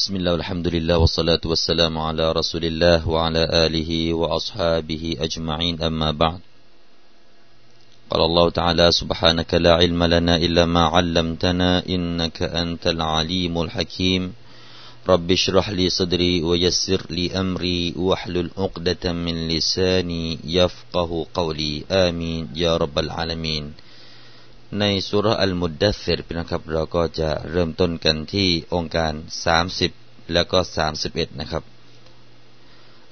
بسم الله والحمد لله والصلاة والسلام على رسول الله وعلى آله وأصحابه أجمعين أما بعد قال الله تعالى سبحانك لا علم لنا إلا ما علمتنا إنك أنت العليم الحكيم رب اشرح لي صدري ويسر لي أمري واحلل عقدة من لساني يفقه قولي آمين يا رب العالمينในซูเราะห์อัลมุดดัสซิรนะครับเราก็จะเริ่มต้นกันที่องค์การ30แล้วก็31นะครับ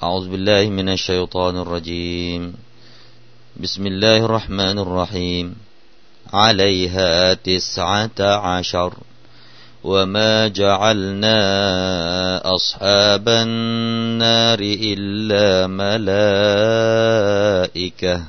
อะอูซุบิลลาฮิมินัชชัยฏอนิรเราะญีมบิสมิลลาฮิรเราะห์มานิรเราะฮีมอะลัยฮา19วะมาจะอัลนาอัศฮาบันนารอิลลามะลาอิกะฮ์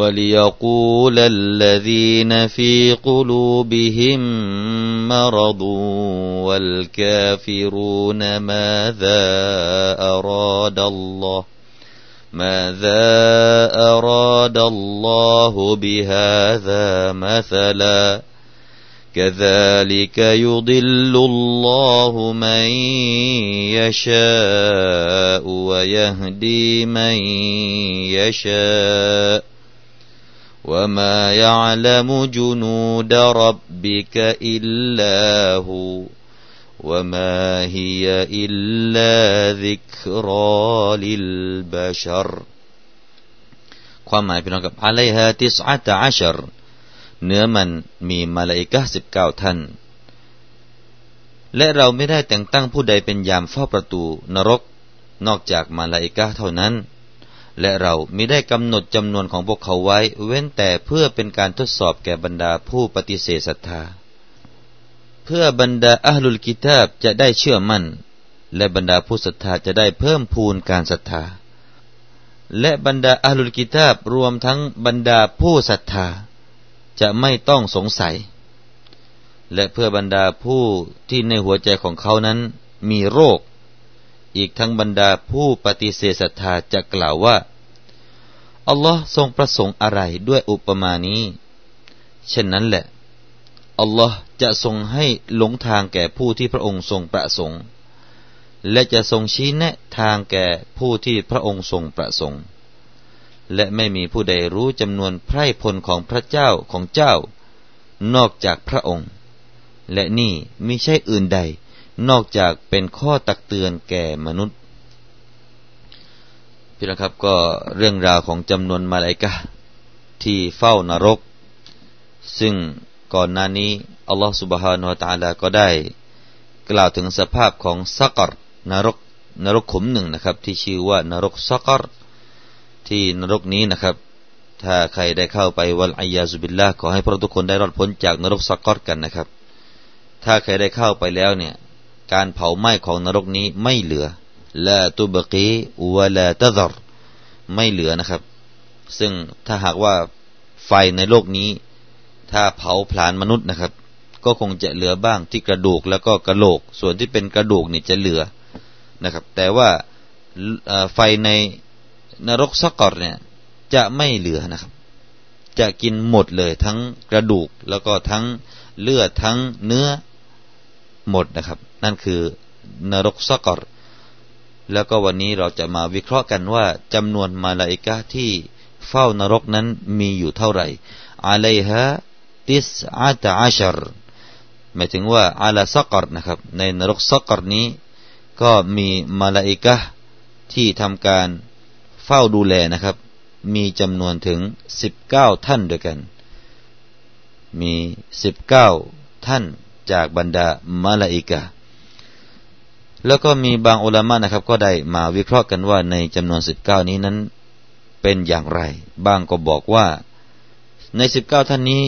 وليقول الذين في قلوبهم مرض والكافرون ماذا أراد الله بهذا مثلا كذلك يضل الله من يشاء ويهدي من يشاء وما يعلم جنود ربك إلا هو وما هي إلا ذكرى للبشر ความหมายพี่น้องกับอะลัยฮา19เนื้อมันมีมาลาอิกะฮ์19ท่านและเราไม่ได้แต่งตั้งผู้ใดเป็นยามเฝ้าประตูนรกนอกจากมาลาอิกะฮ์เท่านั้นและเรามิได้กำหนดจำนวนของพวกเขาไว้เว้นแต่เพื่อเป็นการทดสอบแก่บรรดาผู้ปฏิเสธศรัทธาเพื่อบรรดาอัลลุลกิตาบจะได้เชื่อมั่นและบรรดาผู้ศรัทธาจะได้เพิ่มพูนการศรัทธาและบรรดาอัลลุลกิตาบรวมทั้งบรรดาผู้ศรัทธาจะไม่ต้องสงสัยและเพื่อบรรดาผู้ที่ในหัวใจของเขานั้นมีโรคอีกทั้งบรรดาผู้ปฏิเสธศรัทธาจะกล่าวว่าอัลลอฮ์ทรงประสงค์อะไรด้วยอุปมานี้เช่นนั้นแหละอัลลอฮ์จะทรงให้หลงทางแก่ผู้ที่พระองค์ทรงประสงค์และจะทรงชี้แนะทางแก่ผู้ที่พระองค์ทรงประสงค์และไม่มีผู้ใดรู้จำนวนไพร่พลของพระเจ้าของเจ้านอกจากพระองค์และนี่มิใช่อื่นใดนอกจากเป็นข้อตักเตือนแก่มนุษย์พี่น้องครับก็เรื่องราวของจำนวนมาลาอิกะฮ์ที่เฝ้านรกซึ่งก่อนหน้านี้อัลลอฮฺซุบฮานะฮูวะตะอาลาก็ได้กล่าวถึงสภาพของซักรนรกขุมหนึ่งนะครับที่ชื่อว่านรกซักรที่นรกนี้นะครับถ้าใครได้เข้าไปวัลอียาซุบิลลาห์ขอให้พวกทุกคนได้รอดพ้นจากนรกซักรกันนะครับถ้าใครได้เข้าไปแล้วเนี่ยการเผาไหม้ของนรกนี้ไม่เหลือละตุบกีวะลาตะซรไม่เหลือนะครับซึ่งถ้าหากว่าไฟในโลกนี้ถ้าเผาผลาญมนุษย์นะครับก็คงจะเหลือบ้างที่กระดูกแล้วก็กะโหลกส่วนที่เป็นกระดูกนี่จะเหลือนะครับแต่ว่าไฟในนรกซักรเนี่ยจะไม่เหลือนะครับจะกินหมดเลยทั้งกระดูกแล้วก็ทั้งเลือดทั้งเนื้อหมดนะครับนั่นคือนรกซักรแล้วก็วันนี้เราจะมาวิเคราะห์กันว่าจำนวนมาลาอิกะฮ์ที่เฝ้านรกนั้นมีอยู่เท่าไหร่อะลัยฮา19หมายถึงว่าอะลาซักรนะครับในนรกซักรนี้ก็มีมาลาอิกะฮ์ที่ทำการเฝ้าดูแลนะครับมีจำนวนถึง19ท่านด้วยกันมี19ท่านจากบรรดามาลาอิกะฮ์แล้วก็มีบางอุลามะนะครับก็ได้มาวิเคราะห์กันว่าในจำนวน19นี้นั้นเป็นอย่างไรบางก็บอกว่าใน19ท่านนี้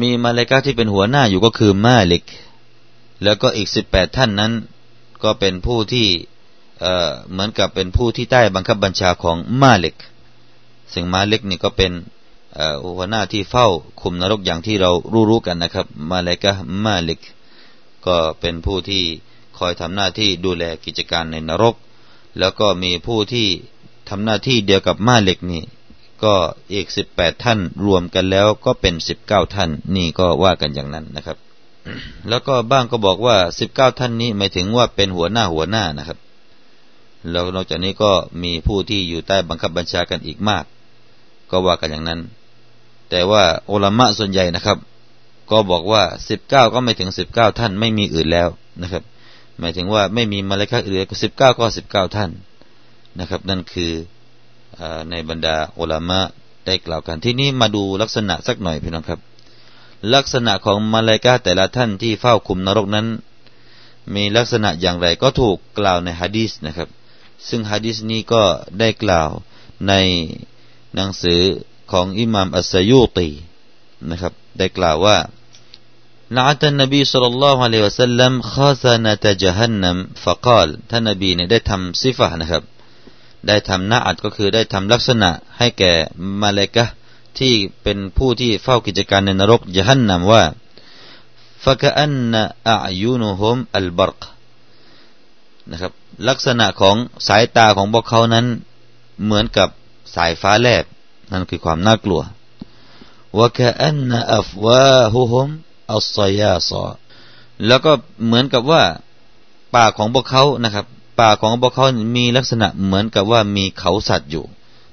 มีมาลาอิกะฮ์ที่เป็นหัวหน้าอยู่ก็คือมาลิกแล้วก็อีก18ท่านนั้น ก็เป็นผู้ที่เหมือนกับเป็นผู้ที่ใต้บังคับบัญชาของมาลิกซึ่งมาลิกนี่ก็เป็นหัวหน้าที่เฝ้าคุมนรกอย่างที่เรารู้ๆกันนะครับมาลิกะมาลิกก็เป็นผู้ที่คอยทำหน้าที่ดูแลกิจการในนรกแล้วก็มีผู้ที่ทำหน้าที่เดียวกับมาลิกนี่ก็อีก18ท่านรวมกันแล้วก็เป็น19ท่านนี่ก็ว่ากันอย่างนั้นนะครับ แล้วก็บ้างก็บอกว่า19ท่านนี้หมายถึงว่าเป็นหัวหน้านะครับแล้วนอกจากนี้ก็มีผู้ที่อยู่ใต้บังคับบัญชากันอีกมากก็ว่ากันอย่างนั้นแต่ว่าอุละมะส่วนใหญ่นะครับก็บอกว่า19ก็ไม่ถึง19ท่านไม่มีอื่นแล้วนะครับหมายถึงว่าไม่มีมลาอิกะฮ์อื่น19ก็19ท่านนะครับนั่นคือในบรรดาอุละมะฮ์ได้กล่าวกันที่นี้มาดูลักษณะสักหน่อยพี่น้องครับลักษณะของมลาอิกะฮ์แต่ละท่านที่เฝ้าคุมนรกนั้นมีลักษณะอย่างไรก็ถูกกล่าวในหะดีษนะครับซึ่งหะดีษนี้ก็ได้กล่าวในหนังสือของอิหม่ามอัสสะยูตีนะครับได้กล่าวว่าละอัตนบีศ็อลลัลลอฮุอะลัยฮิวะซัลลัมคอซานะตะญะฮันนัมฟะกอลท่านนบีเนี่ยได้ทำซิฟะห์นะครับได้ทำนะอัดก็คือได้ทำลักษณะให้แก่มะลาอิกะฮ์ที่เป็นผู้ที่เฝ้ากิจการในนรกญะฮันนัมว่าฟะกะอันนะอะยุนุฮุมอัลบัรกนะครับลักษณะของสายตาของพวกเขานั้นเหมือนกับสายฟ้าแลบนั่นคือความน่ากลัววะกะอันนะอัฟวาฮุฮุมอัศยาซอแล้วก็เหมือนกับว่าปากของพวกเขานะครับปากของพวกเขามีลักษณะเหมือนกับว่ามีเขาสัตว์อยู่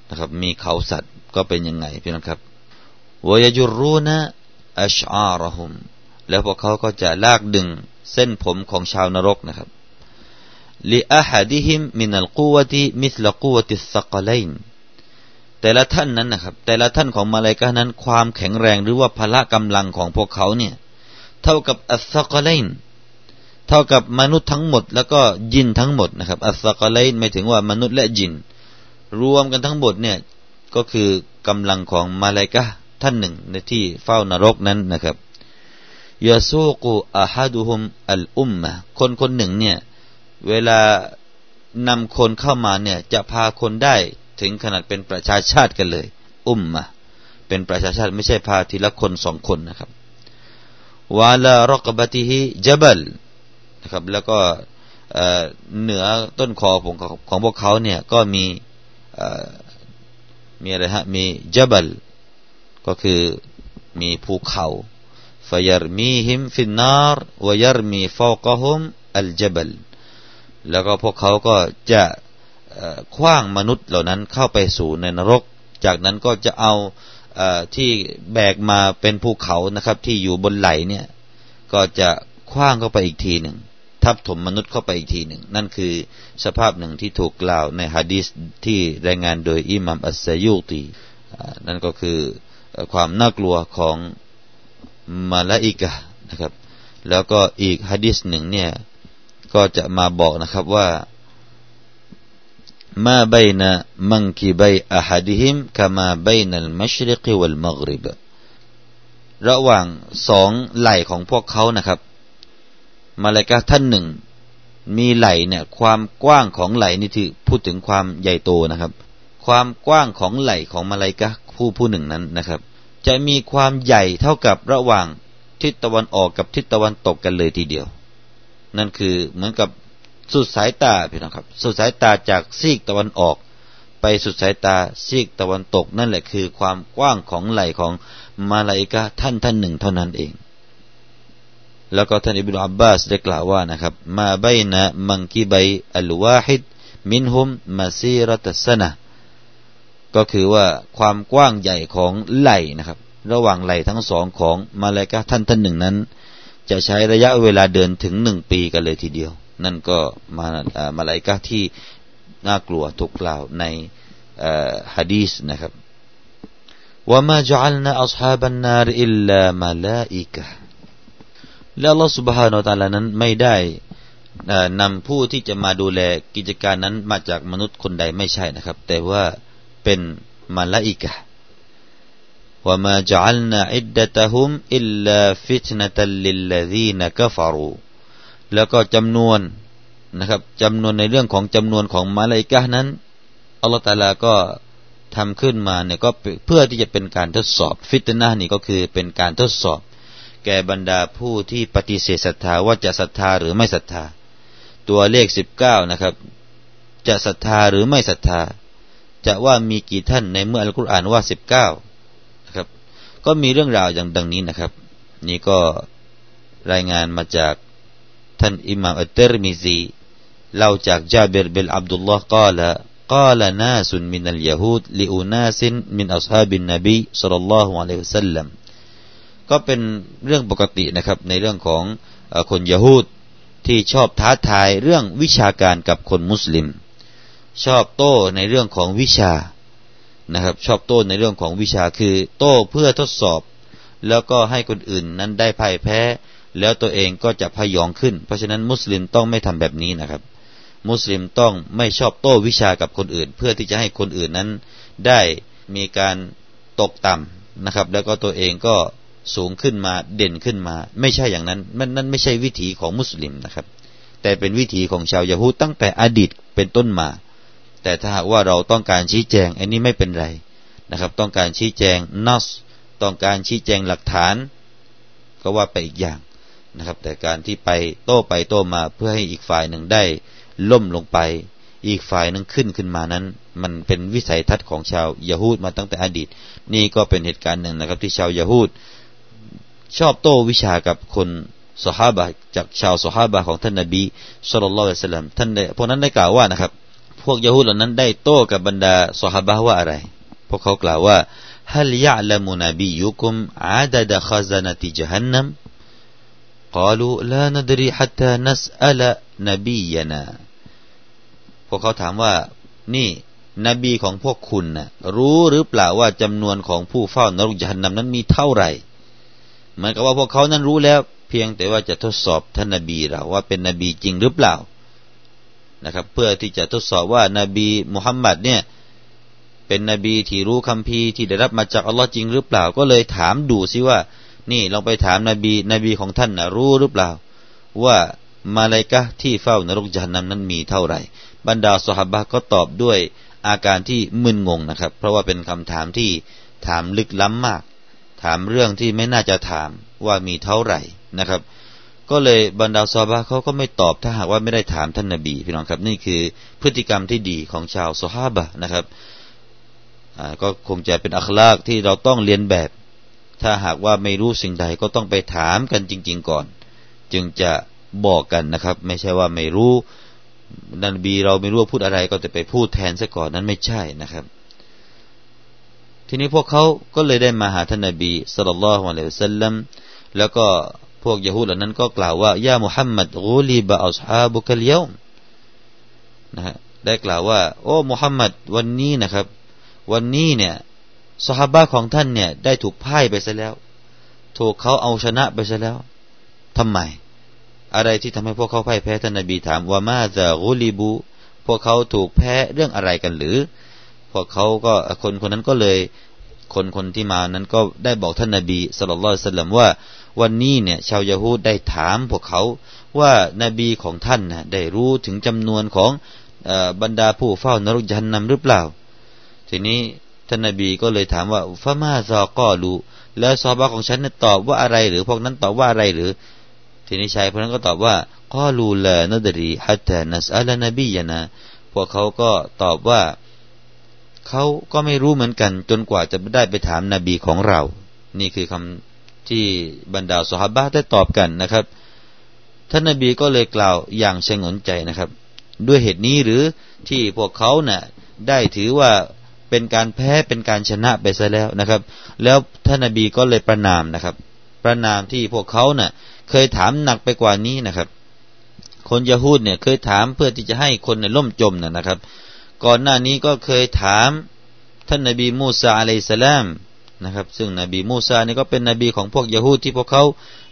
นะครับมีเขาสัตว์ก็เป็นยังไงพี่น้องครับวะยะจุรูนะอัชอาระฮุมแล้วพวกเขาก็จะลากดึงเส้นผมของชาวนรกนะครับลิอะฮัดิฮิมมินัลกุวะติมิสลกุวะติสซักะลัยนแต่ละท่านนั้นนะครับแต่ละท่านของมลาอิกะฮ์นั้นความแข็งแรงหรือว่าพละกำลังของพวกเขาเนี่ยเท่ากับอัสซักะลัยนเท่ากับมนุษย์ทั้งหมดแล้วก็ยินทั้งหมดนะครับอัสซักะลัยนหมายถึงว่ามนุษย์และยินรวมกันทั้งหมดเนี่ยก็คือกำลังของมลาอิกะฮ์ท่านหนึ่งในที่เฝ้านรกนั้นนะครับยาซูกุอะฮะดุฮุมอัลอุมมะคนๆหนึ่งเนี่ยเวลานำคนเข้ามาเนี่ยจะพาคนได้ถึงขนาดเป็นประชาชาติกันเลยอุมมะเป็นประชาชาติไม่ใช่พาทีละคนสองคนนะครับวะลารอกบะติฮิจับลนะครับแล้วก็เหนือต้นคอของพวกเขาเนี่ยก็มีอะไรฮะมีจับลก็คือมีภูเขาฟะยัรมีฮิมฟินนารวะยัรมีฟาวกะฮุมอัลจับลแล้วก็พวกเขาก็จะขว้างมนุษย์เหล่านั้นเข้าไปสู่ในนรกจากนั้นก็จะเอาที่แบกมาเป็นภูเขานะครับที่อยู่บนไหล่เนี่ยก็จะขว้างเข้าไปอีกทีหนึ่งทับถมมนุษย์เข้าไปอีกทีหนึ่งนั่นคือสภาพหนึ่งที่ถูกกล่าวในหะดีษที่รายงานโดยอิหม่ามอัสซะยูตีนั่นก็คือความน่ากลัวของมลาอิกะฮ์นะครับแล้วก็อีกหะดีษหนึ่งเนี่ยก็จะมาบอกนะครับว่ามาบัยนะมังกิบัยอะฮะดิฮิมกะมาบัยนัลมัชริกวัลมัฆริบระหว่าง2ไหล่ของพวกเขานะครับมลาอิกะฮ์ท่านหนึ่งมีไหล่เนี่ยความกว้างของไหล่นี่คือพูดถึงความใหญ่โตนะครับความกว้างของไหล่ของมลาอิกะฮ์ผู้หนึ่งนั้นนะครับจะมีความใหญ่เท่ากับระหว่างทิศตะวันออกกับทิศตะวันตกกันเลยทีเดียวนั่นคือเหมือนกับสุดสายตาพี่น้องครับสุดสายตาจากซีกตะวันออกไปสุดสายตาซีกตะวันตกนั่นแหละคือความกว้างของไหล่ของมลาอิกะฮ์ท่านหนึ่งเท่านั้นเองแล้วก็ท่านอิบนุอับบาสได้กล่าวว่านะครับมาบัยนะมังกิบัยอัลวาฮิดมินฮุมมาซีเราะตัสซะนะห์ก็คือว่าความกว้างใหญ่ของไหล่นะครับระหว่างไหล่ทั้งสองของมลาอิกะฮ์ท่านหนึ่งนั้นจะใช้ระยะเวลาเดินถึง1ปีกันเลยทีเดียวนั่นก็มลาอิกะฮ์ที่น่ากลัวถูกกล่าวในหะดีษนะครับวะมาจะอัลนาอัศฮาบันนารอิลลามลาอิกะฮ์และอัลลอฮ์ซุบฮานะฮูวะตะอาลานั้นไม่ได้นำผู้ที่จะมาดูแลกิจการนั้นมาจากมนุษย์คนใดไม่ใช่นะครับแต่ว่าเป็นมลาอิกะฮ์وَمَا جَعَلْنَا عِدَّتَهُمْ إِلَّا فِتْنَةً لِلَّذِينَ كَفَرُوا แล้วก็จำนวน นะครับจำนวนในเรื่องของจำนวนของมลาอิกะฮ์นั้นอัลลอฮฺตะอาลาก็ทำขึ้นมาเนี่ยก็เพื่อที่จะเป็นการทดสอบฟิตนะห์นี่ก็คือเป็นการทดสอบแก่บรรดาผู้ที่ปฏิเสธศรัทธาว่าจะศรัทธาหรือไม่ศรัทธาตัวเลข19นะครับจะศรัทธาหรือไม่ศรัทธาจะว่ามีกี่ท่านในเมื่ออัลกุรอานว่า19นะครับก็มีเรื่องราวอย่างดังนี้นะครับนี่ก็รายงานมาจากท่านอิหม่ามอัตติรมิซีเล่าจากญาบิรบินอับดุลลอฮ์กล่าวนาซุนมินัลยะฮูดลิอูนาซินมินอัศฮาบินนบีศ็อลลัลลอฮุอะลัยฮิวะซัลลัมก็เป็นเรื่องปกตินะครับในเรื่องของคนยะฮูดที่ชอบท้าทายเรื่องวิชาการกับคนมุสลิมชอบโต้ในเรื่องของวิชานะครับชอบโต้ในเรื่องของวิชาคือโต้เพื่อทดสอบแล้วก็ให้คนอื่นนั้นได้พ่ายแพ้แล้วตัวเองก็จะพยองขึ้นเพราะฉะนั้นมุสลิมต้องไม่ทำแบบนี้นะครับมุสลิมต้องไม่ชอบโต้วิชากับคนอื่นเพื่อที่จะให้คนอื่นนั้นได้มีการตกต่ำนะครับแล้วก็ตัวเองก็สูงขึ้นมาเด่นขึ้นมาไม่ใช่อย่างนั้นนั่นไม่ใช่วิถีของมุสลิมนะครับแต่เป็นวิถีของชาวยะฮูดตั้งแต่อดีตเป็นต้นมาแต่ถ้าหากว่าเราต้องการชี้แจงอันนี้ไม่เป็นไรนะครับต้องการชี้แจงนัสต้องการชี้แจงหลักฐานก็ว่าไปอีกอย่างนะครับแต่การที่ไปโต้มาเพื่อให้อีกฝ่ายหนึ่งได้ล่มลงไปอีกฝ่ายหนึ่งขึ้นมานั้นมันเป็นวิสัยทัศน์ของชาวยะฮูดมาตั้งแต่อดีตนี่ก็เป็นเหตุการณ์หนึ่งนะครับที่ชาวยะฮูดชอบโต้วิชากับคนซอฮาบะห์จากชาวซอฮาบะห์ของท่านนบีศ็อลลัลลอฮุอะลัยฮิวะซัลลัมท่านได้พวกนั้นได้กล่าวว่านะครับพวกยะฮูดเหล่านั้นได้โต้กับบรรดาซอฮาบะห์ว่าอะไรพวกเขากล่าวว่าฮัลยะละมุนบียุกุมอาดะดะคาซานะติญะฮันนัมกาลูลานะดรีฮัตตานัสอะละนบียะนาพวกเขาถามว่านี่นบีของพวกคุณน่ะรู้หรือเปล่าว่าจำนวนของผู้เฝ้านรกญะฮันนัมนั้นมีเท่าไหร่เหมือนกับว่าพวกเขานั้นรู้แล้วเพียงแต่ว่าจะทดสอบท่านนบีเราว่าเป็นนบีจริงหรือเปล่านะครับเพื่อที่จะทดสอบว่านบีมุฮัมมัดเนี่ยเป็นนบีที่รู้คัมภีร์ที่ได้รับมาจากอัลลอฮ์จริงหรือเปล่าก็เลยถามดูซิว่านี่ลองไปถามนบีของท่านนะรู้หรือเปล่าว่ามาลาอิกะฮ์ที่เฝ้านรกญะฮันนัมนั้นมีเท่าไหร่บรรดาซอฮาบะห์ก็ตอบด้วยอาการที่มึนงงนะครับเพราะว่าเป็นคำถามที่ถามลึกล้ำมากถามเรื่องที่ไม่น่าจะถามว่ามีเท่าไหร่นะครับก็เลยบรรดาซอฮาบะห์เขาก็ไม่ตอบถ้าหากว่าไม่ได้ถามท่านนบีพี่น้องครับนี่คือพฤติกรรมที่ดีของชาวซอฮาบะห์นะครับก็คงจะเป็นอัคลากที่เราต้องเรียนแบบถ้าหากว่าไม่รู้สิ่งใดก็ต้องไปถามกันจริงๆก่อนจึงจะบอกกันนะครับไม่ใช่ว่าไม่รู้นบีเราไม่รู้พูดอะไรก็จะไปพูดแทนซะก่อนนั้นไม่ใช่นะครับทีนี้พวกเขาก็เลยได้มาหาท่านนบีศ็อลลัลลอฮุอะลัยฮิวะซัลลัมแล้วก็พวกยะฮูดเหล่านั้นก็กล่าวว่ายามุฮัมมัดกุลิบะอัศฮาบุกัลยอมนะฮะได้กล่าวว่าโอ้มุฮัมมัดวันนี้นะครับวันนี้เนี่ยซอฮาบะห์ของท่านเนี่ยได้ถูกพ่ายไปซะแล้วถูกเขาเอาชนะไปซะแล้วทำไมอะไรที่ทำให้พวกเขาพ่ายแพ้ท่านนบีถามว่ามาซะกุลิบุพวกเขาถูกแพ้เรื่องอะไรกันหรือพวกเขาก็คนนั้นก็เลยคนที่มานั้นก็ได้บอกท่านนบีศ็อลลัลลอฮุอะลัยฮิวะซัลลัมว่าวันนี้เนี่ยชาวยะฮูดได้ถามพวกเขาว่านบีของท่านนะได้รู้ถึงจำนวนของบรรดาผู้เฝ้านรกญะฮันนัมหรือเปล่าทีนี้ท่านนบีก็เลยถามว่าฟะมาซอกอลูแล้วซอฮาบะห์ของฉันเนี่ยตอบว่าอะไรหรือพวกนั้นตอบว่าอะไรหรือทีนี้ชายพวกนั้นก็ตอบว่ากอลูลานะดรีฮัตตานัสอะละนบียะนาพวกเขาก็ตอบว่าเขาก็ไม่รู้เหมือนกันจนกว่าจะได้ไปถามนบีของเรานี่คือคำที่บรรดาซอฮาบะห์ได้ตอบกันนะครับท่านนบีก็เลยกล่าวอย่างชงนใจนะครับด้วยเหตุนี้หรือที่พวกเขาน่ะได้ถือว่าเป็นการแพ้เป็นการชนะไปซะแล้วนะครับแล้วท่านนบีก็เลยประณามนะครับประณามที่พวกเขาน่ะเคยถามหนักไปกว่านี้นะครับคนยะฮูดเนี่ยเคยถามเพื่อที่จะให้คนเนี่ยล่มจมนะครับก่อนหน้านี้ก็เคยถามท่านนบีมูซาอะลัยฮิสลามนะครับซึ่งนบีมูซานี่ก็เป็นนบีของพวกยะฮูดที่พวกเขา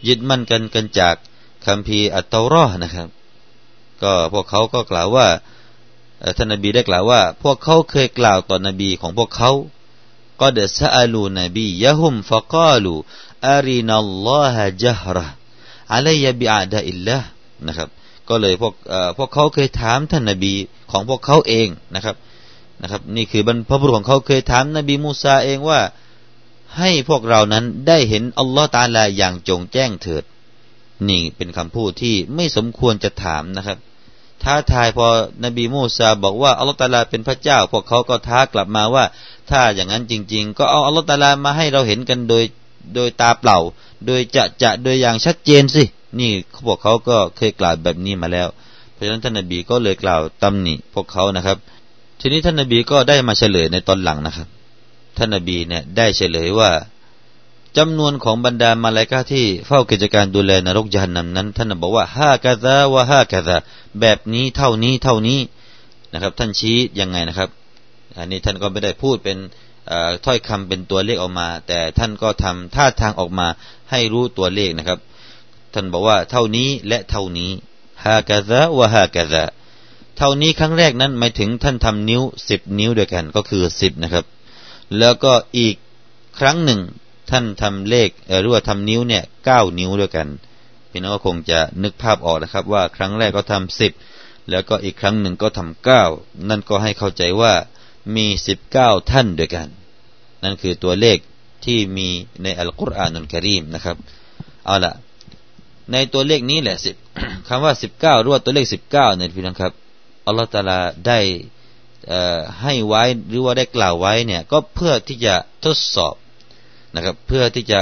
ยึดมั่นกันจากคัมภีร์อัตเตารอฮ์นะครับก็พวกเขาก็กล่าวว่าท่านนบีได้กล่าวว่าพวกเขาเคยกล่าวต่อนบีของพวกเขาก็ได้ซะอาลูนบียะฮุมฟะกาลูอารินัลลอฮะญะฮเราะอะลัยยะบิอาดะอิลลาห์นะครับ ก็เลยพวกเขาเคยถามท่านนบีของพวกเขาเองนะครับนี่คือบรรพบุรุษของเขาเคยถามนบีมูซาเองว่าให้พวกเรานั้นได้เห็นอัลลอฮฺตะอาลาอย่างจงแจ้งเถิดนี่เป็นคำพูดที่ไม่สมควรจะถามนะครับท้าทายพอนบีมูซาบอกว่าอัลลอฮฺตะอาลาเป็นพระเจ้าพวกเขาก็ท้ากลับมาว่าถ้าอย่างนั้นจริงๆก็เอาอัลลอฮฺตะอาลามาให้เราเห็นกันโดยตาเปล่าโดยจะโดยอย่างชัดเจนสินี่พวกเขาก็เคยกล่าวแบบนี้มาแล้วเพราะฉะนั้นท่านนบีก็เลยกล่าวตำหนิพวกเขานะครับทีนี้ท่านนบีก็ได้มาเฉลยในตอนหลังนะครับท่านนบีเนี่ยได้เฉลยว่าจำนวนของบรรดามลาอิกะฮ์ที่เฝ้ากิจการดูแลนรกญะฮันนัมนั้นท่านบอกว่าฮากะซาวะฮากะซาแบบนี้เท่านี้นะครับท่านชี้ยังไงนะครับอันนี้ท่านก็ไม่ได้พูดเป็นถ้อยคำเป็นตัวเลขออกมาแต่ท่านก็ทำท่าทางออกมาให้รู้ตัวเลขนะครับท่านบอกว่าเท่านี้และเท่านี้ฮากะซาวะฮากะซาเท่านี้ครั้งแรกนั้นหมายถึงท่านทำนิ้ว10นิ้วด้วยกันก็คือ10นะครับแล้วก็อีกครั้งหนึ่งท่านทำเลขหรือว่าทำนิ้วเนี่ย9นิ้วด้วยกันพี่น้องก็คงจะนึกภาพออกนะครับว่าครั้งแรกก็ทำ10แล้วก็อีกครั้งหนึ่งก็ทำ9นั่นก็ให้เข้าใจว่ามี19ท่านด้วยกันนั่นคือตัวเลขที่มีในอัลกุรอานุลกะรีมนะครับเอาล่ะในตัวเลขนี้แหละ10 คำว่า19หรือว่าตัวเลข19เนี่ยพี่น้องครับอัลเลาะห์ตะอาลาได้ให้ไว้หรือว่าได้กล่าวไว้เนี่ยก็เพื่อที่จะทดสอบนะครับเพื่อที่จะ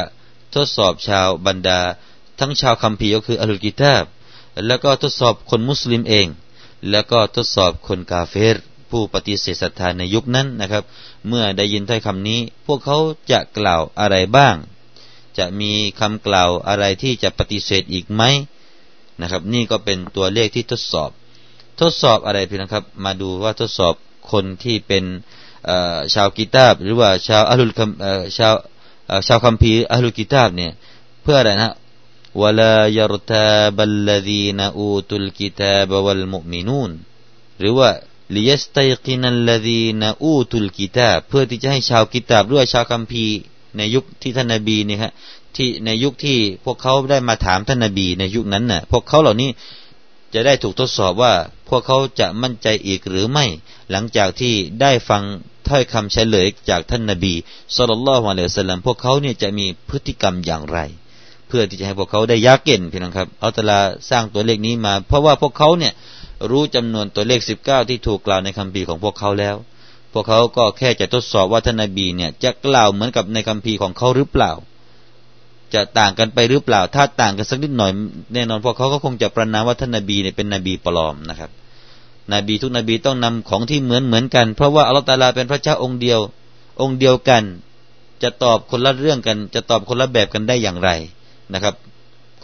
ทดสอบชาวบรรดาทั้งชาวคัมภีร์ก็คืออัลกิตาบแล้วก็ทดสอบคนมุสลิมเองแล้วก็ทดสอบคนกาเฟรผู้ปฏิเสธศรัทธาในยุคนั้นนะครับเมื่อได้ยินถ้อยคำนี้พวกเขาจะกล่าวอะไรบ้างจะมีคำกล่าวอะไรที่จะปฏิเสธอีกไหมนะครับนี่ก็เป็นตัวเลขที่ทดสอบอะไรพี่นะครับมาดูว่าทดสอบคนที่เป็นชาวกิตาบหรือว่าชาวคัมภีร์อัลลุกิตาบเนี่ยเพื่ออะไรนะวะลายรตาบัลลซีนอูตุลกิตาบวัลมุอ์มินูนหรือว่าลิยัสตัยกินัลลซีนอูตุลกิตาบเพื่อที่จะให้ชาวกิตาบหรือว่าชาวคัมภีร์ในยุคที่ท่านนบีเนี่ยฮะที่ในยุคที่พวกเขาได้มาถามท่านนบีในยุคนั้นน่ะพวกเขาเหล่านี้จะได้ถูกทดสอบว่าพวกเขาจะมั่นใจอีกหรือไม่หลังจากที่ได้ฟังถ้อยคำเฉลยจากท่านนบีศ็อลลัลลอฮุอะลัยฮิวะซัลลัมพวกเขาเนี่ยจะมีพฤติกรรมอย่างไรเพื่อที่จะให้พวกเขาได้ยะกีนพี่น้องครับอัลเลาะห์ตะอาลาสร้างตัวเลขนี้มาเพราะว่าพวกเขาเนี่ยรู้จำนวนตัวเลข19ที่ถูกกล่าวในคัมภีร์ของพวกเขาแล้วพวกเขาก็แค่จะทดสอบว่าท่านนบีเนี่ยจะกล่าวเหมือนกับในคัมภีร์ของเขาหรือเปล่าจะต่างกันไปหรือเปล่าถ้าต่างกันสักนิดหน่อยแน่นอนพวกเขาก็คงจะประณามว่าท่านนบีเนี่ยเป็นนบีปลอมนะครับนบีทุกนบีต้องนำของที่เหมือนกันเพราะว่าอัลเลาะห์ตะอาลาเป็นพระเจ้าองค์เดียวกันจะตอบคนละเรื่องกันจะตอบคนละแบบกันได้อย่างไรนะครับ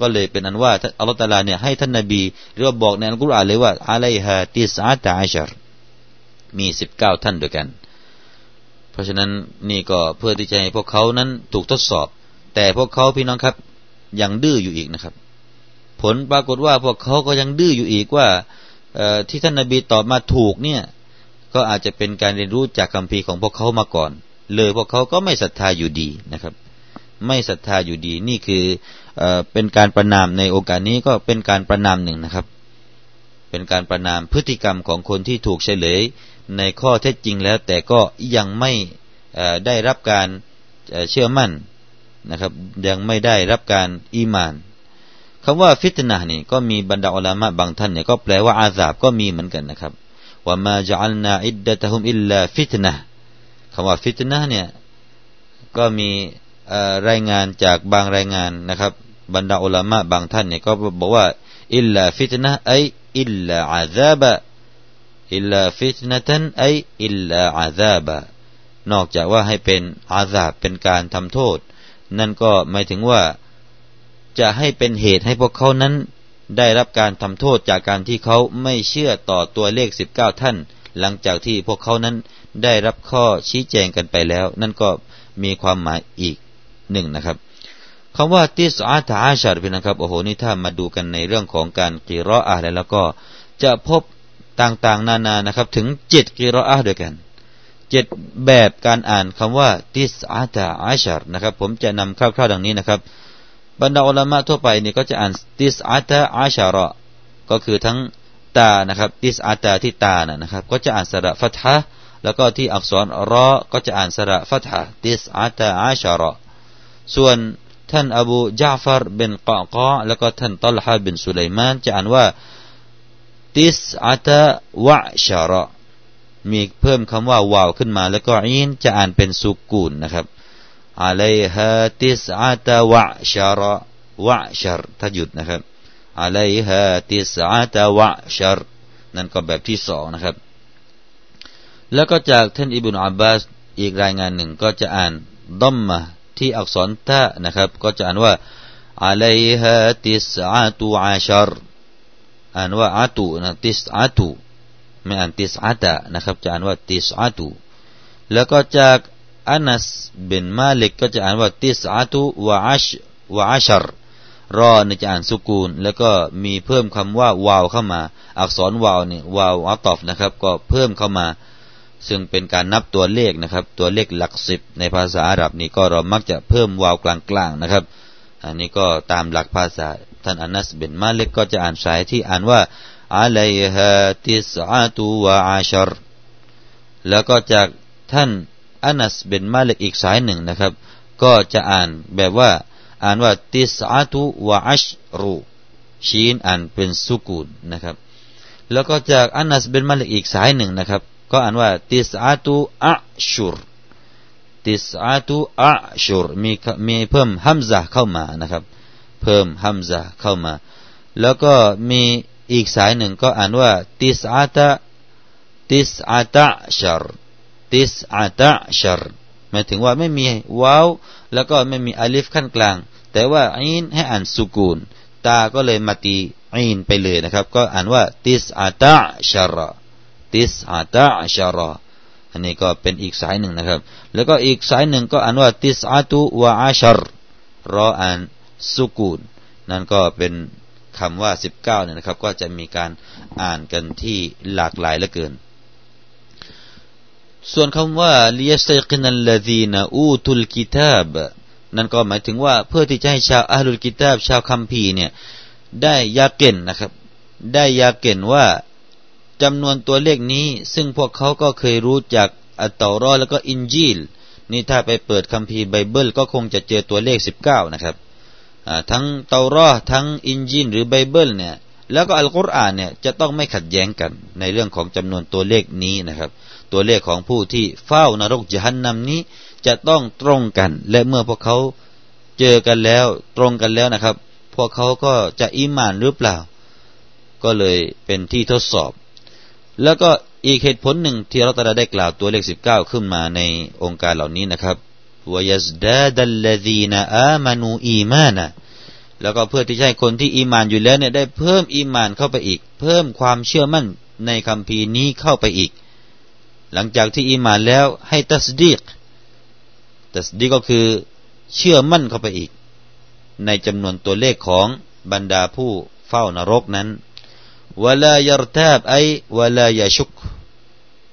ก็เลยเป็นอันว่าอัลเลาะห์ตะอาลาเนี่ยให้ท่านนบีหรือว่าบอกในอัลกุรอานเลยว่าอะลัยฮาติสอะตะอัชรมี19ท่านด้วยกันเพราะฉะนั้นนี่ก็เพื่อที่จะให้พวกเขานั้นถูกทดสอบแต่พวกเขาพี่น้องครับยังดื้ออยู่อีกนะครับผลปรากฏว่าพวกเขาก็ยังดื้ออยู่อีกว่าที่ท่านนบีตอบมาถูกเนี่ยก็อาจจะเป็นการเรียนรู้จากคัมภีร์ของพวกเขามาก่อนเลยพวกเขาก็ไม่ศรัทธาอยู่ดีนะครับไม่ศรัทธาอยู่ดีนี่คือเป็นการประณามในโอกาสนี้ก็เป็นการประณามหนึ่งนะครับเป็นการประณามพฤติกรรมของคนที่ถูกเฉลยในข้อเท็จจริงแล้วแต่ก็ยังไม่ได้รับการเชื่อมั่นนะครับยังไม่ได้รับการอีหม่านคำว่าฟิตนะห์นี่ก็มีบรรดาอุลามะบางท่านเนี่ยก็แปลว่าอาซาบก็มีเหมือนกันนะครับวะมาญะอัลนาอิดดะตะฮุมอิลลาฟิตนะห์คำว่าฟิตนะห์เนี่ยก็มีรายงานจากบางรายงานนะครับบรรดาอุลามะบางท่านเนี่ยก็บอกว่าอิลลาฟิตนะห์ไออิลลาอาซาบะอิลลาฟิตนะตันไออิลลาอาซาบะนอกจากว่าให้เป็นอาซาบเป็นการทำโทษนั่นก็หมายถึงว่าจะให้เป็นเหตุให้พวกเขานั้นได้รับการทำโทษจากการที่เขาไม่เชื่อต่อตัวเลข19ท่านหลังจากที่พวกเขานั้นได้รับข้อชี้แจงกันไปแล้วนั่นก็มีความหมายอีกหนึ่งนะครับคำว่าติสอาตะอาชัรพี่นะครับโอ้โหนี่ถ้ามาดูกันในเรื่องของการกิรออะห์แล้วก็จะพบต่างๆนานานะครับถึง7กิรออะห์ด้วยกัน7แบบการอ่านคำว่าติสอาตะอาชัรนะครับผมจะนำคร่าวๆดังนี้นะครับบรรดาอุลามะทั่วไปนี่ก็จะอ่านติสอาตะอาชัร ก็คือทั้งตานะครับอิสอาตาที่ตานะครับก็จะอ่านสระฟัตฮะแล้วก็ที่อักษรรอก็จะอ่านสระฟัตฮะอิสอาตาอาชาระส่วนท่านอบูญาฟาร์บินกะกะแล้วก็ท่านตัลฮะบินสุไลมานจะอ่านว่าติสอาตาวะชาระมีเพิ่มคำว่าวาวขึ้นมาแล้วก็อีนจะอ่านเป็นสุกูนนะครับอะลัยฮาติสอาตาวะชาระวะชาร์ถ้าหยุดนะครับอะลัยฮาติสอาตาวะชาร์นั่นก็แบบที่สองนะครับแล้วก็จากท่านอิบนุอับบาสอีกรายงานหนึ่งก็จะอ่านดัมมะที่อักษรตะนะครับก็จะอ่านว่าอะลัยฮาติสอาตุอาชาร์อ่านว่าอาตุนะติสอาตุไม่อ่านติสอาตะนะครับจะอ่านว่าติสอาตุแล้วก็จากอานัสบินมาลิกก็จะอ่านว่าติสอาตุวะอาชรรอนี่จะอ่านสุกูนแล้วก็มีเพิ่มคำว่าวาวเข้ามาอักษรวาวนี่วาวอัตอฟนะครับก็เพิ่มเข้ามาซึ่งเป็นการนับตัวเลขนะครับตัวเลขหลักสิบในภาษาอาหรับนี่ก็เรามักจะเพิ่มวาวกลางๆนะครับอันนี้ก็ตามหลักภาษาท่านอานัสบินมาลิกก็จะอ่านสายที่อ่านว่าอะลัยฮาติสอาตุวะอาชรแล้วก็จากท่านอานัสบินมาลิกอีกสายหนึ่งนะครับก็จะอ่านแบบว่าอ่านว่าติสอาตุวะอาชรูชีนอ่านเป็นสุกูนนะครับแล้วก็จากอานัสบินมาลิกอีกสายหนึ่งนะครับก็อ่านว่าติสอาตุอาชุรติสอาตุอาชุรมีเพิ่มฮัมซะเข้ามานะครับเพิ่มฮัมซะเข้ามาแล้วก็มีอีกสายหนึ่งก็อ่านว่าติสอาตะชรหมายถึงว่าไม่มีวาวแล้วก็ไม่มีอลิฟขั้นกลางแต่ว่าอีนให้อ่านสุกูนตาก็เลยมาตีอีนไปเลยนะครับก็อ่านว่าติสอาตะชรอันนี้ก็เป็นอีกสายหนึ่งนะครับแล้วก็อีกสายหนึ่งก็อ่านว่าติสอาตุวะอาชรรออ่านสุกูนนั่นก็เป็นคำว่า19เนี่ยนะครับก็จะมีการอ่านกันที่หลากหลายเหลือเกินส่วนคำว่าลิยัสตัยกินัลลซีนะอูตุลกิตาบนั่นก็หมายถึงว่าเพื่อที่จะให้ชาวอะห์ลุลกิตาบชาวคัมภีร์เนี่ยได้ยาเก่นนะครับได้ยาเก่นว่าจำนวนตัวเลขนี้ซึ่งพวกเขาก็เคยรู้จากอัตเตารอและก็อินจีลนี่ถ้าไปเปิดคัมภีร์ไบเบิลก็คงจะเจอตัวเลข19นะครับทั้งเตารอทั้งอินจีลหรือไบเบิลเนี่ยแล้วก็อัลกุรอานเนี่ยจะต้องไม่ขัดแย้งกันในเรื่องของจำนวนตัวเลขนี้นะครับตัวเลขของผู้ที่เฝ้านรกญะฮันนัมนี้จะต้องตรงกันและเมื่อพวกเขาเจอกันแล้วตรงกันแล้วนะครับพวกเขาก็จะอีหม่านหรือเปล่าก็เลยเป็นที่ทดสอบแล้วก็อีกเหตุผลหนึ่งที่เราได้กล่าวตัวเลข19ขึ้นมาในองค์การเหล่านี้นะครับوَيَزْدَادَ الَّذِينَ آمَنُوا إِيمَانًا แล้วก็เพื่อที่จะให้คนที่อีหม่านอยู่แล้วเนี่ยได้เพิ่มอีหม่านเข้าไปอีกเพิ่มความเชื่อมั่นในคัมภีร์นี้เข้าไปอีกหลังจากที่อีหม่านแล้วให้ตัสดีกก็คือเชื่อมั่นเข้าไปอีกในจำนวนตัวเลขของบรรดาผู้เฝ้านรกนั้น وَلَا يَرْتَابْ أَيْ وَلَا يَشُكْ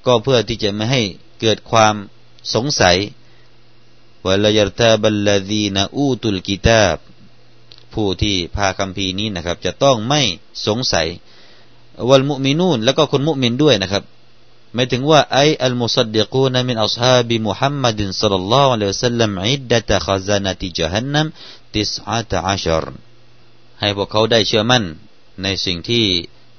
ก็เพื่อที่จะไม่ให้เกิดความสงสัยوَلَا يَرْتَابَ الَّذِينَ أُوتُوا الْكِتَابَ ผู้ที่พาคัมภีร์นี้นะครับจะต้องไม่สงสัยวัลมุมินูนแล้วก็คนมุมินด้วยนะครับหมายถึงว่าไออัลมุซัดดิกูนะมินอัศฮาบิมุฮัมมัดศ็อลลัลลอฮุอะลัยฮิวะซัลลัมอิดดะตะคอซานะติญะฮันนัม19ให้พวกเขาได้เชื่อมั่นในสิ่งที่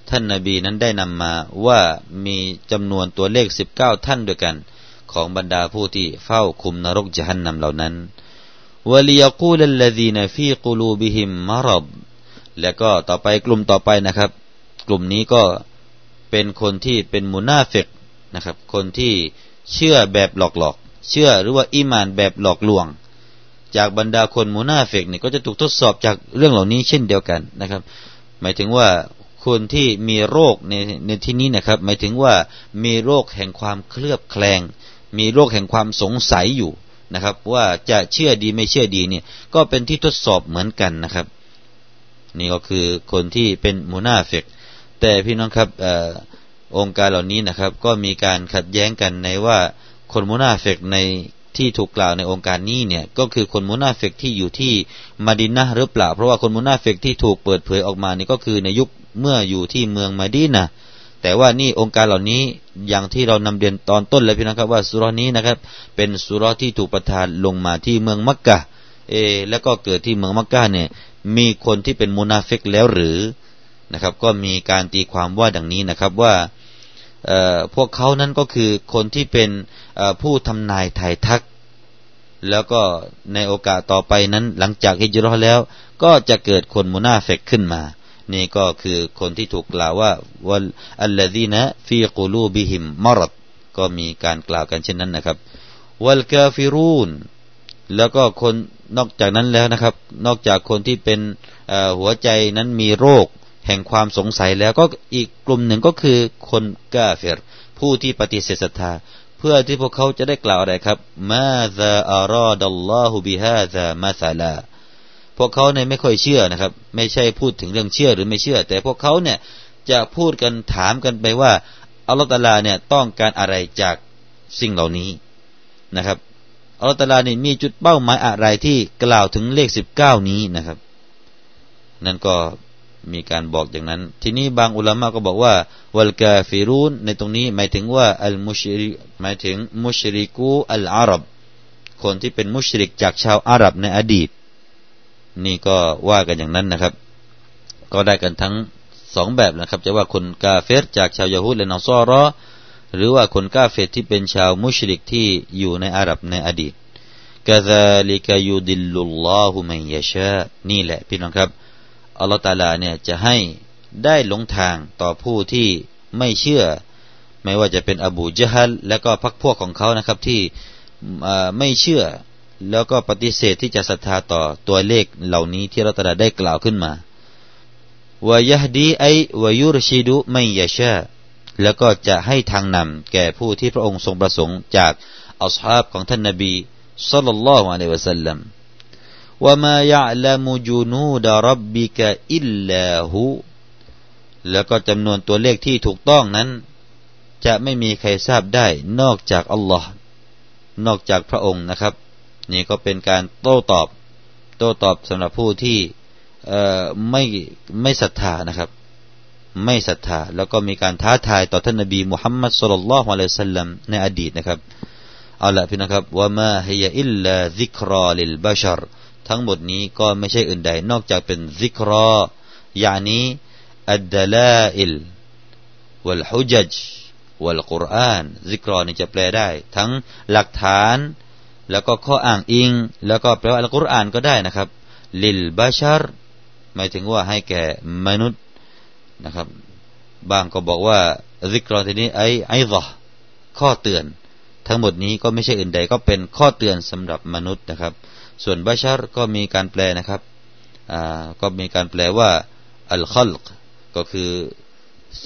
ท่านนบีนั้นได้นำมาว่ามีจำนวนตัวเลข19ท่านด้วยกันของบรรดาผู้ที่เฝ้าคุมนรกญะฮันนัมเหล่านั้นวะลิยะกูลัลลซีนะฟีกุลูบิฮิมมะรฎแล้วก็ต่อไปกลุ่มต่อไปนะครับกลุ่มนี้ก็เป็นคนที่เป็นมุนาฟิกนะครับคนที่เชื่อแบบหลอกๆเชื่อหรือว่าอีหม่านแบบหลอกลวงจากบรรดาคนมุนาฟิกนี่ก็จะถูกทดสอบจากเรื่องเหล่านี้เช่นเดียวกันนะครับหมายถึงว่าคนที่มีโรคในที่นี้นะครับหมายถึงว่ามีโรคแห่งความเคลือบแคลงมีโรคแห่งความสงสัยอยู่นะครับว่าจะเชื่อดีไม่เชื่อดีเนี่ยก็เป็นที่ทดสอบเหมือนกันนะครับนี่ก็คือคนที่เป็นมุนาฟิกแต่พี่น้องครับองค์การเหล่านี้นะครับก็มีการขัดแย้งกันในว่าคนมุนาฟิกใน ที่ถูกกล่าวในองค์การนี้เนี่ยก็คือคนมุนาฟิกที่อยู่ที่มะดีนะห์หรือเปล่าเพราะว่าคนมุนาฟิกที่ถูกเปิดเผยออกมานี่ก็คือในยุคเมื่ออยู่ที่เมืองมะดีนะห์แต่ว่านี่องค์การเหล่านี้อย่างที่เรานำเรียนตอนต้นเลยพี่น้องครับว่าซูเราะห์นี้นะครับเป็นซูเราะห์ที่ถูกประทานลงมาที่เมืองมักกะห์แล้วก็เกิดที่เมืองมักกะห์เนี่ยมีคนที่เป็นมุนาฟิกแล้วหรือนะครับก็มีการตีความว่าดังนี้นะครับว่าพวกเขานั้นก็คือคนที่เป็นผู้ทำนายทายทักแล้วก็ในโอกาสต่อไปนั้นหลังจากฮิจเราะห์แล้วก็จะเกิดคนมุนาฟิกขึ้นมานี่ก็คือคนที่ถูกกล่าวว่าอัลลซีนะฟีกุลูบิฮิมมัรดก็มีการกล่าวกันเช่นนั้นนะครับวัลกาฟิรูนแล้วก็คนนอกจากนั้นแล้วนะครับนอกจากคนที่เป็นหัวใจนั้นมีโรคแห่งความสงสัยแล้วก็อีกกลุ่มหนึ่งก็คือคนกาเฟรผู้ที่ปฏิเสธศรัทธาเพื่อที่พวกเขาจะได้กล่าวอะไรครับมาซาอาราดัลลอฮุบิฮาซามาซาลาพวกเขาเนี่ยไม่ค่อยเชื่อนะครับไม่ใช่พูดถึงเรื่องเชื่อหรือไม่เชื่อแต่พวกเขาเนี่ยจะพูดกันถามกันไปว่าอัลเลาะห์ตะอาลาเนี่ยต้องการอะไรจากสิ่งเหล่านี้นะครับอัลเลาะห์ตะอาลาเนี่ยมีจุดเป้าหมายอะไรที่กล่าวถึงเลข19นี้นะครับนั่นก็มีการบอกอย่างนั้นทีนี้บางอุลามะก็บอกว่าวัลกาฟิรูนในตรงนี้หมายถึงว่าอัลมุชริกหมายถึงมุชริกูอัลอาหรับคนที่เป็นมุชริกจากชาวอาหรับในอดีตนี่ก็ว่ากันอย่างนั้นนะครับก็ได้กันทั้ง2แบบนะครับจะว่าคนกาเฟรจากชาวยะฮูดและนอซอรอหรือว่าคนกาเฟรที่เป็นชาวมุชริกที่อยู่ในอาหรับในอดีตกะซาลิกะยูดิลลุลลอฮุมันยะชานี่แหละพี่น้องครับอัลเลาะห์ตะอาลาเนี่ยจะให้ได้หลงทางต่อผู้ที่ไม่เชื่อไม่ว่าจะเป็นอบูญะฮัลและก็พรรคพวกของเขานะครับที่ไม่เชื่อแล้วก็ปฏิเสธที่จะศรัทธาต่อตัวเลขเหล่านี้ที่อัลเลาะห์ตะอาลาได้กล่าวขึ้นมาวะยะฮดีไอวะยุรชิดุมัยยะชาแล้วก็จะให้ทางนำแก่ผู้ที่พระองค์ทรงประสงค์จากอัศฮาบของท่านนบีศ็อลลัลลอฮุอะลัยฮิวะซัลลัมوَمَا يَعْلَمُ جُنُودَ رَبِّكَ إِلَّا هُوَแล้วก็จำนวนตัวเลขที่ถูกต้องนั้นจะไม่มีใครทราบได้นอกจากอัลลอฮ์นอกจากพระองค์นะครับนี่ก็เป็นการโต้ตอบสำหรับผู้ที่ไม่ศรัทธานะครับไม่ศรัทธาแล้วก็มีการท้าทายต่อท่านนบีมุฮัมมัดศ็อลลัลลอฮุอะลัยฮิวะซัลลัมในอดีตนะครับเอาล่ะพี่นะครับวะมาฮิยะอิลลาซิกรอลิลบะชรทั้งหมดนี้ก็ไม่ใช่อื่นใดนอกจากเป็นซิกรอยะนีอัดดะลาอิลวัลฮุญัจวัลกุรอานซิกรอนี่จะแปลได้ทั้งหลักฐานแล้วก็ข้ออ้างอิงแล้วก็แปลว่าอัลกุรอานก็ได้นะครับลิลบะชรหมายถึงว่าให้แก่มนุษย์นะครับบางก็บอกว่าซิกรอที่นี้ไอซะข้อเตือนทั้งหมดนี้ก็ไม่ใช่อื่นใดก็เป็นข้อเตือนสำหรับมนุษย์นะครับส่วนบะชรก็มีการแปลนะครับก็มีการแปลว่าอัลคอลกก็คือ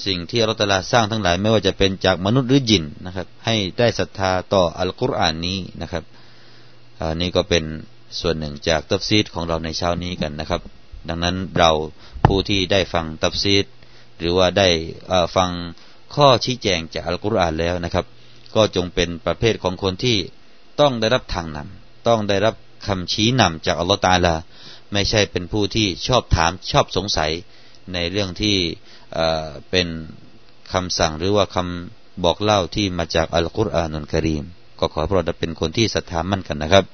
สิ่งที่อัลเลาะห์ตะอาลาสร้างทั้งหลายไม่ว่าจะเป็นจากมนุษย์หรือญินนะครับให้ได้ศรัทธาต่ออัลกุรอานนี้นะครับนี่ก็เป็นส่วนหนึ่งจากตัฟซีรของเราในเช้านี้กันนะครับดังนั้นเราผู้ที่ได้ฟังตัฟซีรหรือว่าได้ฟังข้อชี้แจงจากอัลกุรอานแล้วนะครับก็จงเป็นประเภทของคนที่ต้องได้รับทางนำต้องได้รับคำชี้นำจากอัลเลาะห์ตะอาลาไม่ใช่เป็นผู้ที่ชอบถามชอบสงสัยในเรื่องที่เป็นคำสั่งหรือว่าคำบอกเล่าที่มาจากอัลกุรอานุลกะรีมก็ขอให้เราเป็นคนที่ศรัทธามั่นกันนะครับ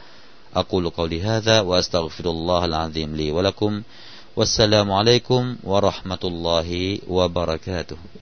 อะกูลุกอลิฮาซาวะอัสตัฆฟิรุลลอฮุลอาซีมลีวะละกุมวัสสลามุอะลัยกุมวะเราะห์มะตุลลอฮิวะบะเราะกาตุฮ์